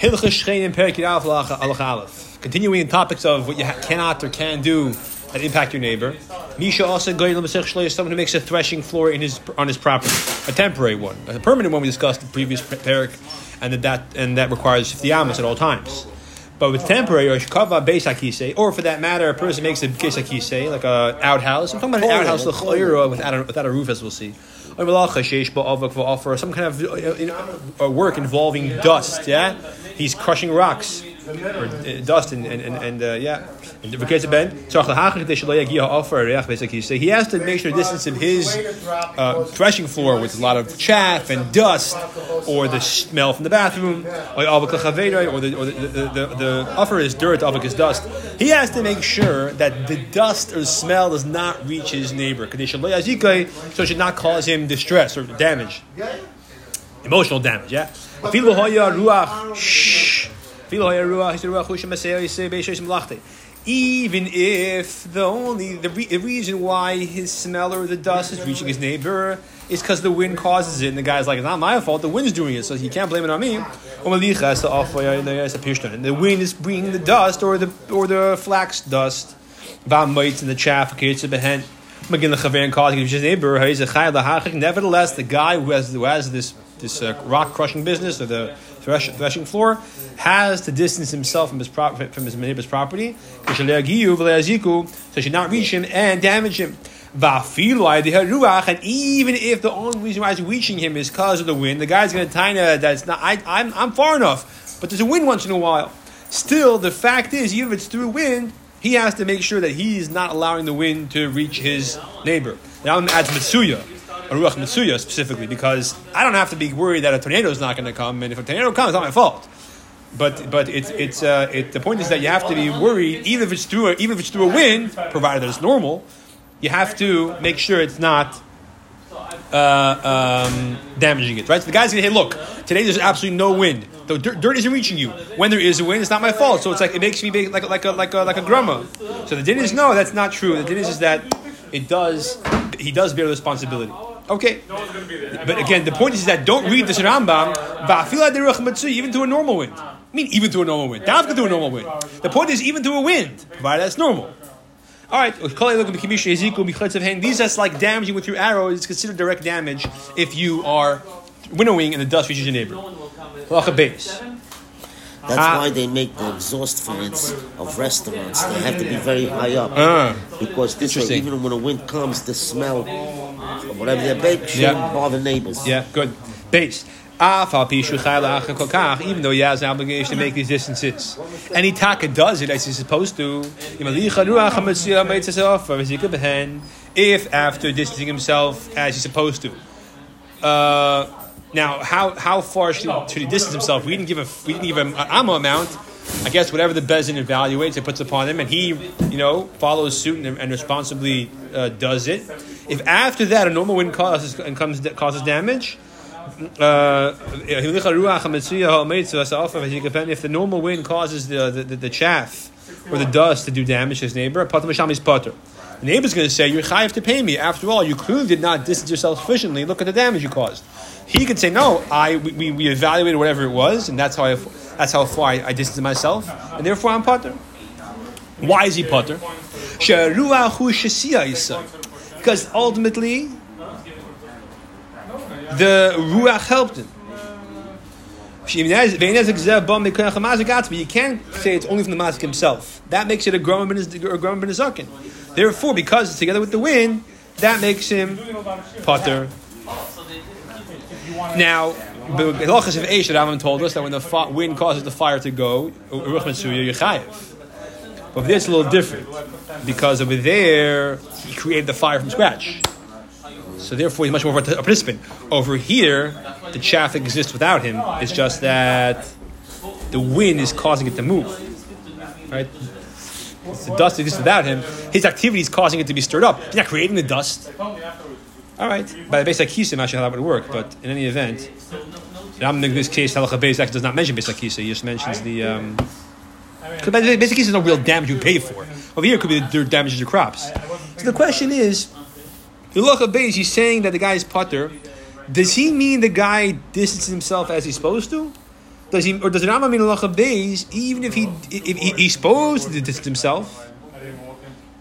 Continuing in topics of what you cannot or can do that impact your neighbor. Misha also is someone who makes a threshing floor on his property, a temporary one. A permanent one we discussed in the previous parak, and that requires 50 amos at all times. But with temporary, or for that matter, a person makes a kisakise, like an outhouse. I'm talking about an outhouse without a roof, as we'll see. Or some kind of work involving dust. Yeah, he's crushing rocks or dust and he has to make sure to distance in his threshing floor with a lot of chaff and dust, or the smell from the bathroom, or the offer is dirt, the avik is dust. He has to make sure that the dust or smell does not reach his neighbor, so it should not cause him distress or damage, emotional damage. Yeah. Even if the reason why his smell or the dust is reaching his neighbor is because the wind causes it, and the guy's like, it's not my fault, the wind's doing it, so he can't blame it on me. And the wind is bringing the dust or the flax dust, and the chaff, and causing his neighbor. Nevertheless, the guy who has this rock crushing business, or the threshing floor, has to distance himself from his neighbor's property, so he should not reach him and damage him. And even if the only reason why it's reaching him is because of the wind, the guy's going to tell that it's not. I'm far enough, but there's a wind once in a while. Still, the fact is, even if it's through wind, he has to make sure that he is not allowing the wind to reach his neighbor. Now I'm going to add Mitsuya. Ruach Mitsuya specifically, because I don't have to be worried that a tornado is not going to come, and if a tornado comes, it's not my fault. But it's the point is that you have to be worried, even if it's through a wind, provided that it's normal. You have to make sure it's not damaging it, right? So the guy's going to say, look, today there's absolutely no wind. The dirt isn't reaching you. When there is a wind, it's not my fault. So it's like it makes me like a grandma. So the din is no, that's not true. The din is that it does. He does bear the responsibility. Okay. No one's going to be there. But again, the point is that don't read this Rambam, even to a normal wind. I mean, even to a normal wind. Don't do a normal wind. The point is, even to a wind, provided that's normal. All right. These are like damaging with your arrow. It's considered direct damage if you are winnowing and the dust reaches your neighbor. That's why they make the exhaust fans of restaurants. They have to be very high up. Because this way, even when a wind comes, the smell of whatever they bake shouldn't bother neighbors. Yeah, good. Base. Even though he has an obligation to make these distances, and he does it as he's supposed to. If after distancing himself as he's supposed to. Now, how far should he distance himself? We didn't give him an amma amount. I guess whatever the bezin evaluates, it puts upon him, and he, follows suit and responsibly does it. If after that a normal wind causes damage, if the normal wind causes the chaff or the dust to do damage to his neighbor, the neighbor's going to say, you're chayav to pay me. After all, you clearly did not distance yourself sufficiently. Look at the damage you caused. He could say, no, we evaluated whatever it was, and that's how far I distanced myself, and therefore I'm pater. Why is he pater? Because ultimately, the ruach helped him. You can't say it's only from the mazik himself. That makes it a grama ben nezakin. Therefore, because it's together with the wind, that makes him pater. Now, the halachas of Eish, Rambam told us that when the wind causes the fire to go, ruach mitzuya, you're chayev. But this is a little different, because over there he created the fire from scratch. So therefore, he's much more of a participant. Over here, the chaff exists without him. It's just that the wind is causing it to move. Right? The dust exists without him. His activity is causing it to be stirred up. He's not creating the dust. All right. By the Beis HaKisa, I'm not sure how that would work, but in any event, in this case, Halacha Beis actually does not mention Beis HaKisa. He just mentions the... Because Beis HaKisa is no real damage you pay for. Over here, it could be the damage to your crops. So the question is... The Halacha Beis, he's saying that the guy is pater. Does he mean the guy distances himself as he's supposed to? Does he, or does Rambam mean a lach of days, even if he's supposed to distance himself,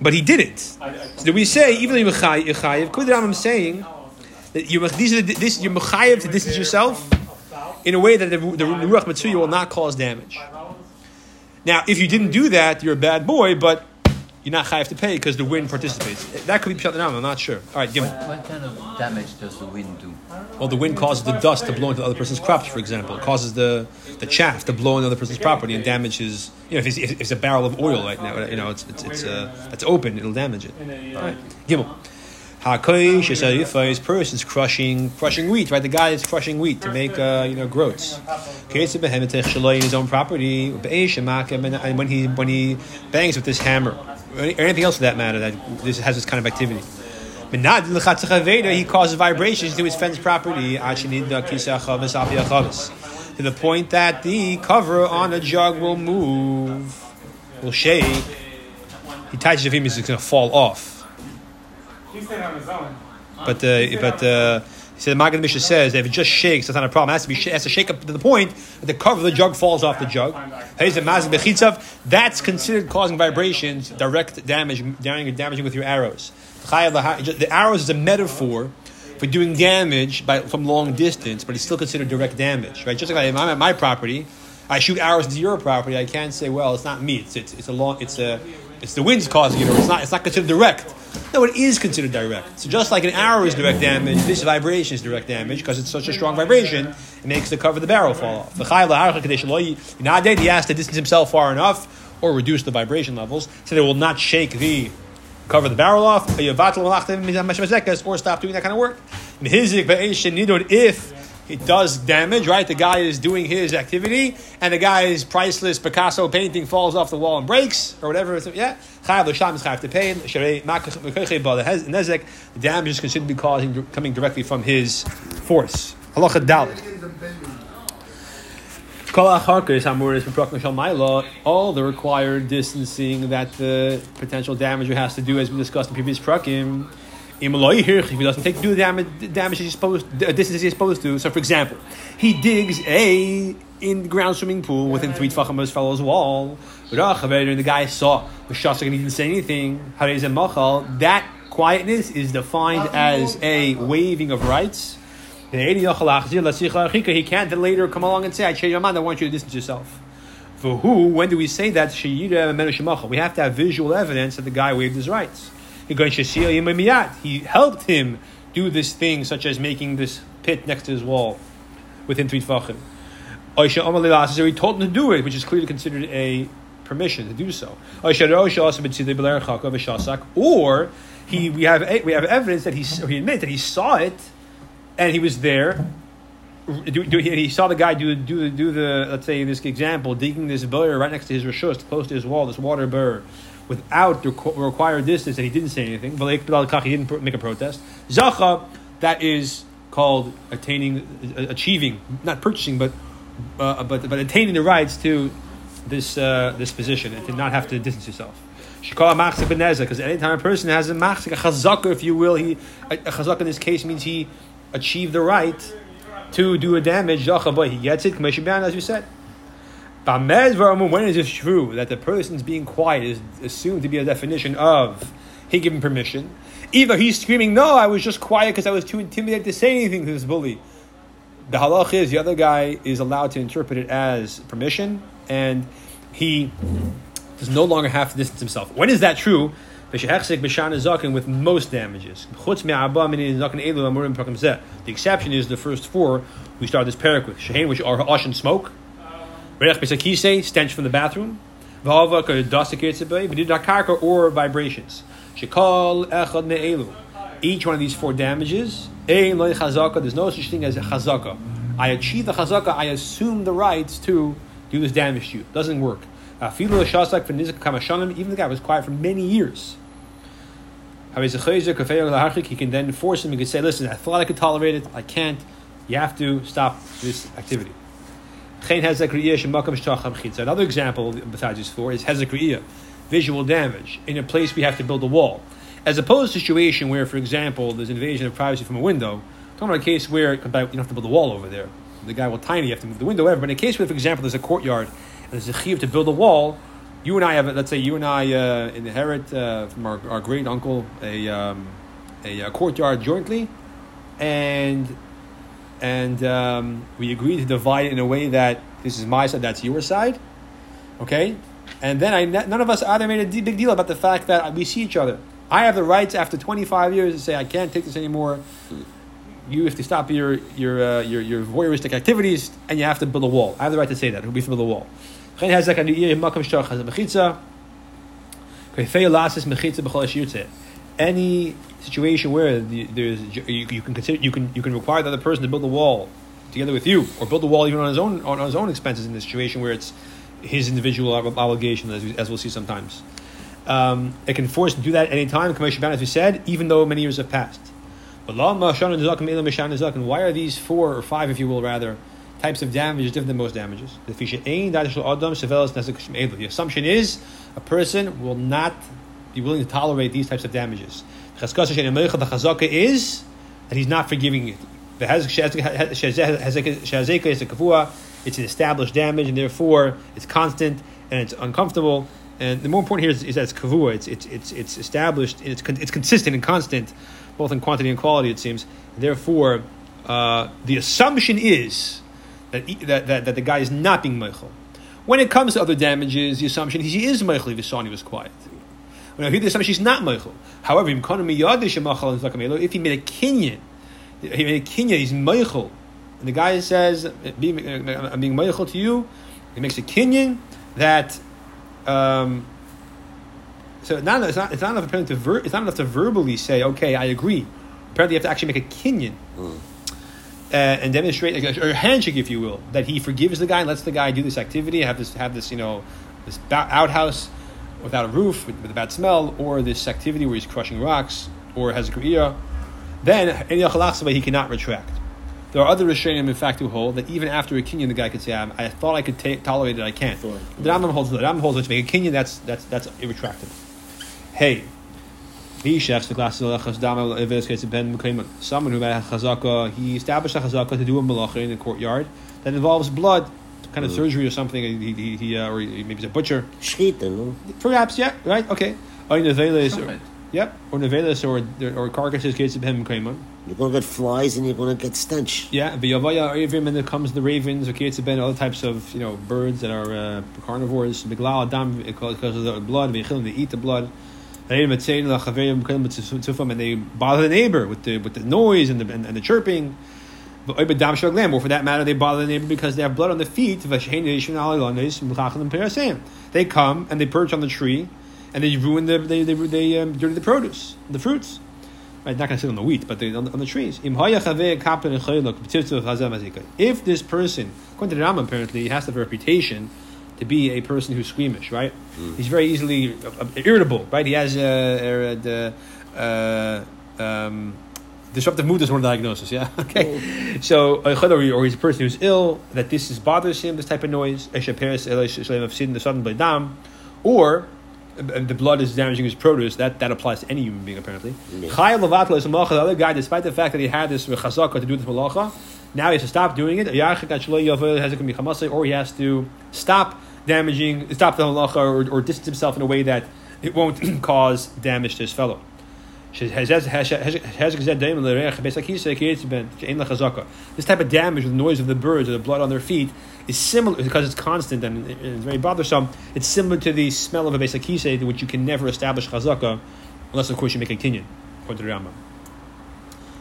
but he didn't? So do we say even though you're mechayev? Could Rambam saying that you're mechayev to distance yourself in a way that the ruach matsuya will not cause damage? Now, if you didn't do that, you're a bad boy, but you're not chayav to pay because the wind participates. That could be pshat Rambam. I'm not sure. All right, give me. What kind of damage does the wind do? Well, the wind causes the dust to blow into the other person's crops, for example. It causes the chaff to blow into the other person's property and damages. You know, if it's a barrel of oil right now, you know, it's open, it'll damage it. All right, Gimel. Hakoish is person's crushing wheat. Right, the guy is crushing wheat to make groats. In his own property, and when he bangs with this hammer. Or anything else for that matter that this has this kind of activity. He causes vibrations to his friend's property to the point that the cover on a jug will move, will shake. He touches it, it's going to fall off. But he said, the Misha says that if it just shakes, that's not a problem. It has to shake up to the point that the cover of the jug falls off the jug. That's considered causing vibrations, direct damaging with your arrows. The arrows is a metaphor for doing damage from long distance, but it's still considered direct damage. Right? Just like if I'm at my property, I shoot arrows into your property. I can't say, well, it's not me. It's the wind's causing it, or it's not considered direct. No, it is considered direct. So just like an arrow is direct damage, this vibration is direct damage because it's such a strong vibration, it makes the cover of the barrel fall off. Nowadays, he has to distance himself far enough or reduce the vibration levels so they will not shake the cover of the barrel off, or stop doing that kind of work. If it does damage, right? The guy is doing his activity, and the guy's priceless Picasso painting falls off the wall and breaks, or whatever. Yeah, the damage is considered to be coming directly from his force. Halacha Dalit. All the required distancing that the potential damager has to do, as we discussed in previous prakim. If he doesn't do the damage distance he's supposed to. So, for example, he digs a in-ground swimming pool within 3 tefachim of his fellow's wall. And the guy saw the shasik and he didn't say anything. That quietness is defined as a waiving of rights. He can't then later come along and say, I changed my mind, I want you to distance yourself. For who? When do we say that? We have to have visual evidence that the guy waived his rights. He helped him do this thing, such as making this pit next to his wall within 3 tefachim. He told him to do it, which is clearly considered a permission to do so. Or we have evidence that he admitted that he saw it and he was there. He saw the guy do the let's say in this example, digging this burr right next to his reshus, close to his wall, this water burr, without the required distance, and he didn't say anything. He didn't make a protest. Zacha, that is called achieving, not purchasing, but attaining the rights to this position and to not have to distance yourself. Because anytime a person has a machzik, a chazaka, if you will, a chazaka in this case means he achieved the right to do a damage. Zacha, but he gets it. As you said. When is it true that the person's being quiet is assumed to be a definition of he giving permission? Either he's screaming, no, I was just quiet because I was too intimidated to say anything to this bully. The halach is the other guy is allowed to interpret it as permission, and he does no longer have to distance himself. When is that true? With most damages. The exception is the first four we start this parak with. Shehain, which are ash and smoke. Stench from the bathroom, or vibrations. Each one of these four damages, there's no such thing as a chazaka. I achieve the chazaka, I assume the rights to do this damage to you. It doesn't work. Even the guy was quiet for many years. He can then force him, he can say, listen, I thought I could tolerate it, I can't. You have to stop this activity. Another example besides these four is hezek re'iyah, visual damage in a place we have to build a wall, as opposed to a situation where, for example, there's invasion of privacy from a window. I'm talking about a case where you have to build a wall over there. the guy will tiny, you have to move the window, whatever. But in a case where, for example, there's a courtyard and there's a chiyuv to build a wall, you and I have, let's say you and I inherit from our great uncle a courtyard jointly, and we agree to divide it in a way that this is my side, that's your side, okay? And then none of us either made a big deal about the fact that we see each other. I have the rights after 25 years to say, I can't take this anymore. You have to stop your voyeuristic activities, and you have to build a wall. I have the right to say that. It will be to build a wall. Any situation where you can require the other person to build a wall together with you, or build a wall even on his own expenses, in this situation where it's his individual obligation, as we'll see sometimes. It can force to do that at any time, as we said, even though many years have passed. But why are these four or five, if you will, rather, types of damages different than most damages? The assumption is a person will not be willing to tolerate these types of damages. The chazaka is that he's not forgiving it. It's an established damage, and therefore it's constant and it's uncomfortable. And the more important here is that it's kavua. It's established. It's consistent and constant, both in quantity and quality, it seems. Therefore, the assumption is that the guy is not being meichel. When it comes to other damages, the assumption is he is meichel if he saw and he was quiet. When I hear the assumption, he's not meichel. However, if he made a kinyan, he's meichel. And the guy says, I'm being meichel to you. He makes a kinyan that. So it's not enough to verbally say, okay, I agree. Apparently, you have to actually make a kinyan and demonstrate, or a handshake, if you will, that he forgives the guy and lets the guy do this activity, have this this outhouse without a roof with a bad smell, or this activity where he's crushing rocks or has a kriya. Then in he cannot retract. There are other Rishonim, in fact, who hold that even after a kinyan, the guy could say, I thought I could tolerate it, I can't. Sure. The Rambam holds that. To make a kinyan, that's irretractable. Hey. Someone who had a chazakah, he established a chazakah to do a malacha in the courtyard that involves blood, kind of surgery or something, or maybe he's a butcher. Perhaps, yeah, right? Okay. Yep, or nevelis, or carcasses, cases of him kaiman. You're going to get flies and you're going to get stench. Yeah, but yavaya avim, and there comes the ravens, or cases of other types of birds that are carnivores. Miglal adam, because of the blood, they eat the blood. And they bother the neighbor with the noise and the chirping. Or for that matter, they bother the neighbor because they have blood on the feet. They come and they perch on the tree. And they ruin they dirty the produce, the fruits. Right, not going to sit on the wheat, but on the trees. If this person, according to the Rambam, apparently, he has the reputation to be a person who's squeamish, right? He's very easily irritable, right? He has disruptive mood is one diagnosis, yeah? Okay. So, or he's a person who's ill, that this bothers him, this type of noise. Or the blood is damaging his produce. That applies to any human being, apparently. Chai Levatla is malacha. The other guy, despite the fact that he had this chazaka to do this malacha, now he has to stop doing it. Or he has to stop the malacha, or distance himself in a way that it won't cause damage to his fellow. This type of damage, the noise of the birds or the blood on their feet, is similar, because it's constant and it's very bothersome. It's similar to the smell of a beis hakise, which you can never establish chazaka, unless of course you make a kinyan, according to the Rambam.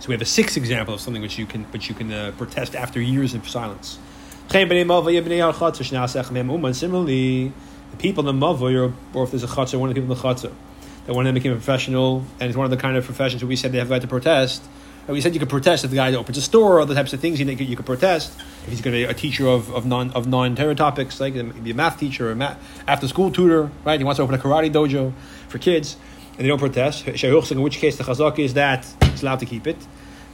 So we have a sixth example of something which you can protest after years of silence. Similarly, the people in the mavoi, or if there's a chatzor, one of the people in the chatzor, that one of them became a professional, and it's one of the kind of professions where we said they have the right to protest. And we said you could protest if the guy opens a store or other types of things. You could protest if he's going to be a teacher of non-terror topics, like be a math teacher or a after-school tutor, right? He wants to open a karate dojo for kids, and they don't protest. In which case the chazak is that it's allowed to keep it.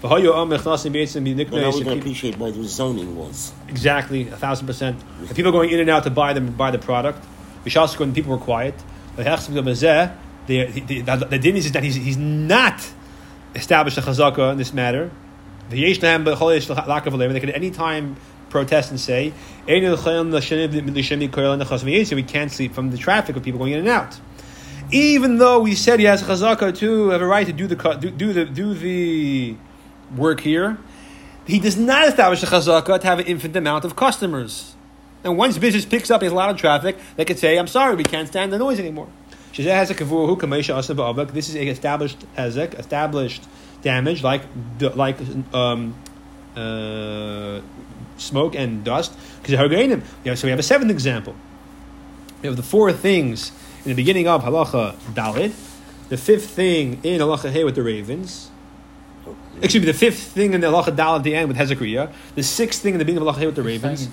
Well, I would appreciate what the zoning was. Exactly, 1,000%. The people going in and out to buy the product. When people were quiet, the din is that he's not established a chazaka in this matter. They could at any time protest and say, so we can't sleep from the traffic of people going in and out. Even though we said he has a chazaka to have a right to do the work here, he does not establish a chazaka to have an infinite amount of customers. And once business picks up, there's a lot of traffic, they could say, I'm sorry, we can't stand the noise anymore. This is established hezek, established damage, like smoke and dust. So we have a seventh example. We have the four things in the beginning of halacha dalid, the fifth thing in halacha hey with the ravens. Excuse me, the fifth thing in the halacha dalid at the end with Hezekiah, the sixth thing in the beginning of halacha hey with the ravens.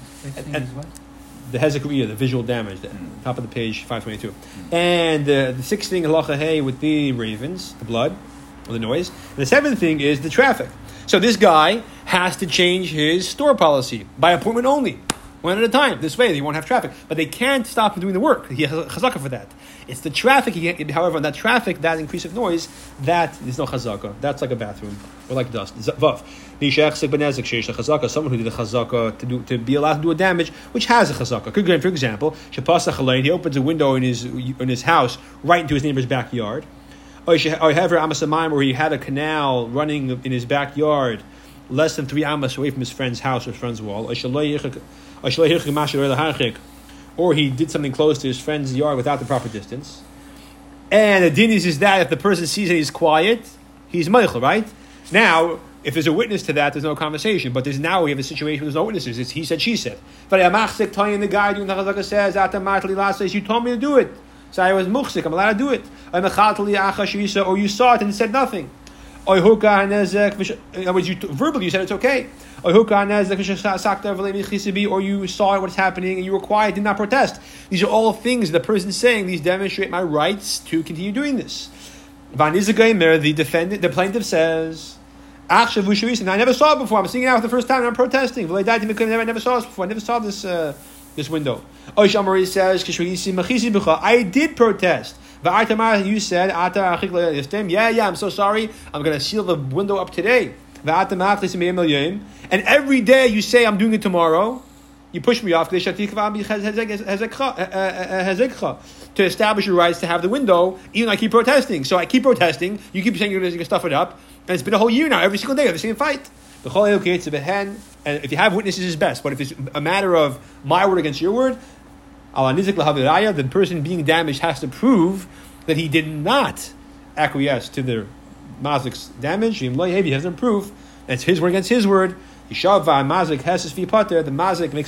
The Hezekiah, the visual damage, top of the page 522, and the sixth thing halacha hey with the ravens, the blood or the noise. And the seventh thing is the traffic. So this guy has to change his store policy by appointment only. One at a time. This way, they won't have traffic. But they can't stop him doing the work. He has a chazaka for that. It's the traffic. However, on that traffic, that increase of noise, that is no chazaka. That's like a bathroom or like dust. Vav. Someone who did a chazaka to be allowed to do a damage, which has a chazaka. For example, he opens a window in his house right into his neighbor's backyard. Or he had a canal running in his backyard less than 3 amas away from his friend's house or friend's wall. Or he did something close to his friend's yard without the proper distance. And the din is that if the person sees that he's quiet, he's meichel, right? Now, if there's a witness to that, there's no conversation. But now we have a situation where there's no witnesses. It's he said, she said. But the guy doing the chazaka says, you told me to do it. So I was muchzik, I'm allowed to do it. Or you saw it and said nothing. Verbally you said it's okay. Or you saw what's happening and you were quiet, did not protest. These are all things the person saying, these demonstrate my rights to continue doing this. The plaintiff says, I never saw it before. I'm seeing it out for the first time and I'm protesting. I never saw this before. I never saw this window. Oishamari says, I did protest. And you said, yeah, I'm so sorry. I'm going to seal the window up today. And every day you say, I'm doing it tomorrow. You push me off to establish your rights to have the window, even though I keep protesting. So I keep protesting. You keep saying you're going to stuff it up. And it's been a whole year now. Every single day, every single fight. And if you have witnesses, it's best. But if it's a matter of my word against your word, the person being damaged has to prove that he did not acquiesce to the mazik's damage. He hasn't proof. That's his word against his word. The mazik makes a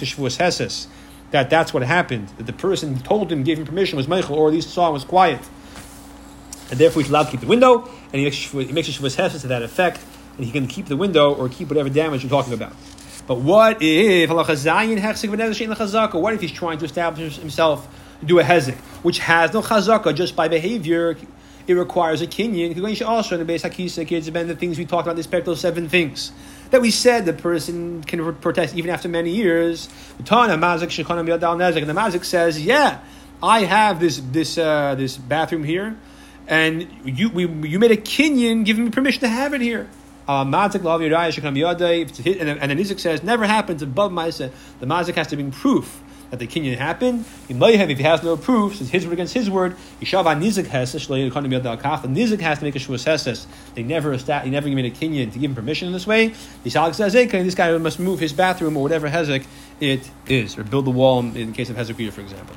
shavuos heses. That's what happened. That the person told him, gave him permission, was meichel, or at least saw and was quiet. And therefore he's allowed to keep the window, and he makes a shavuos heses to that effect, and he can keep the window or keep whatever damage we're talking about. But what if he's trying to establish himself to do a hezek, which has no chazaka just by behavior? It requires a kinyan. Also, in the base hakisa, kids, the things we talked about, this aspect of 7 things that we said the person can protest even after many years. And the mazik says, "Yeah, I have this bathroom here, and you made a kinyan giving me permission to have it here." And the Nizik says, never happens above Maisa. The Mazik has to bring proof that the Kinyan happened. If he has no proof, since his word against his word, the Nizik has to make a Shavuos Heses. They never give him a Kinyan to give him permission in this way. This guy must move his bathroom or whatever Hezek it is, or build the wall in the case of Hezekiah, for example.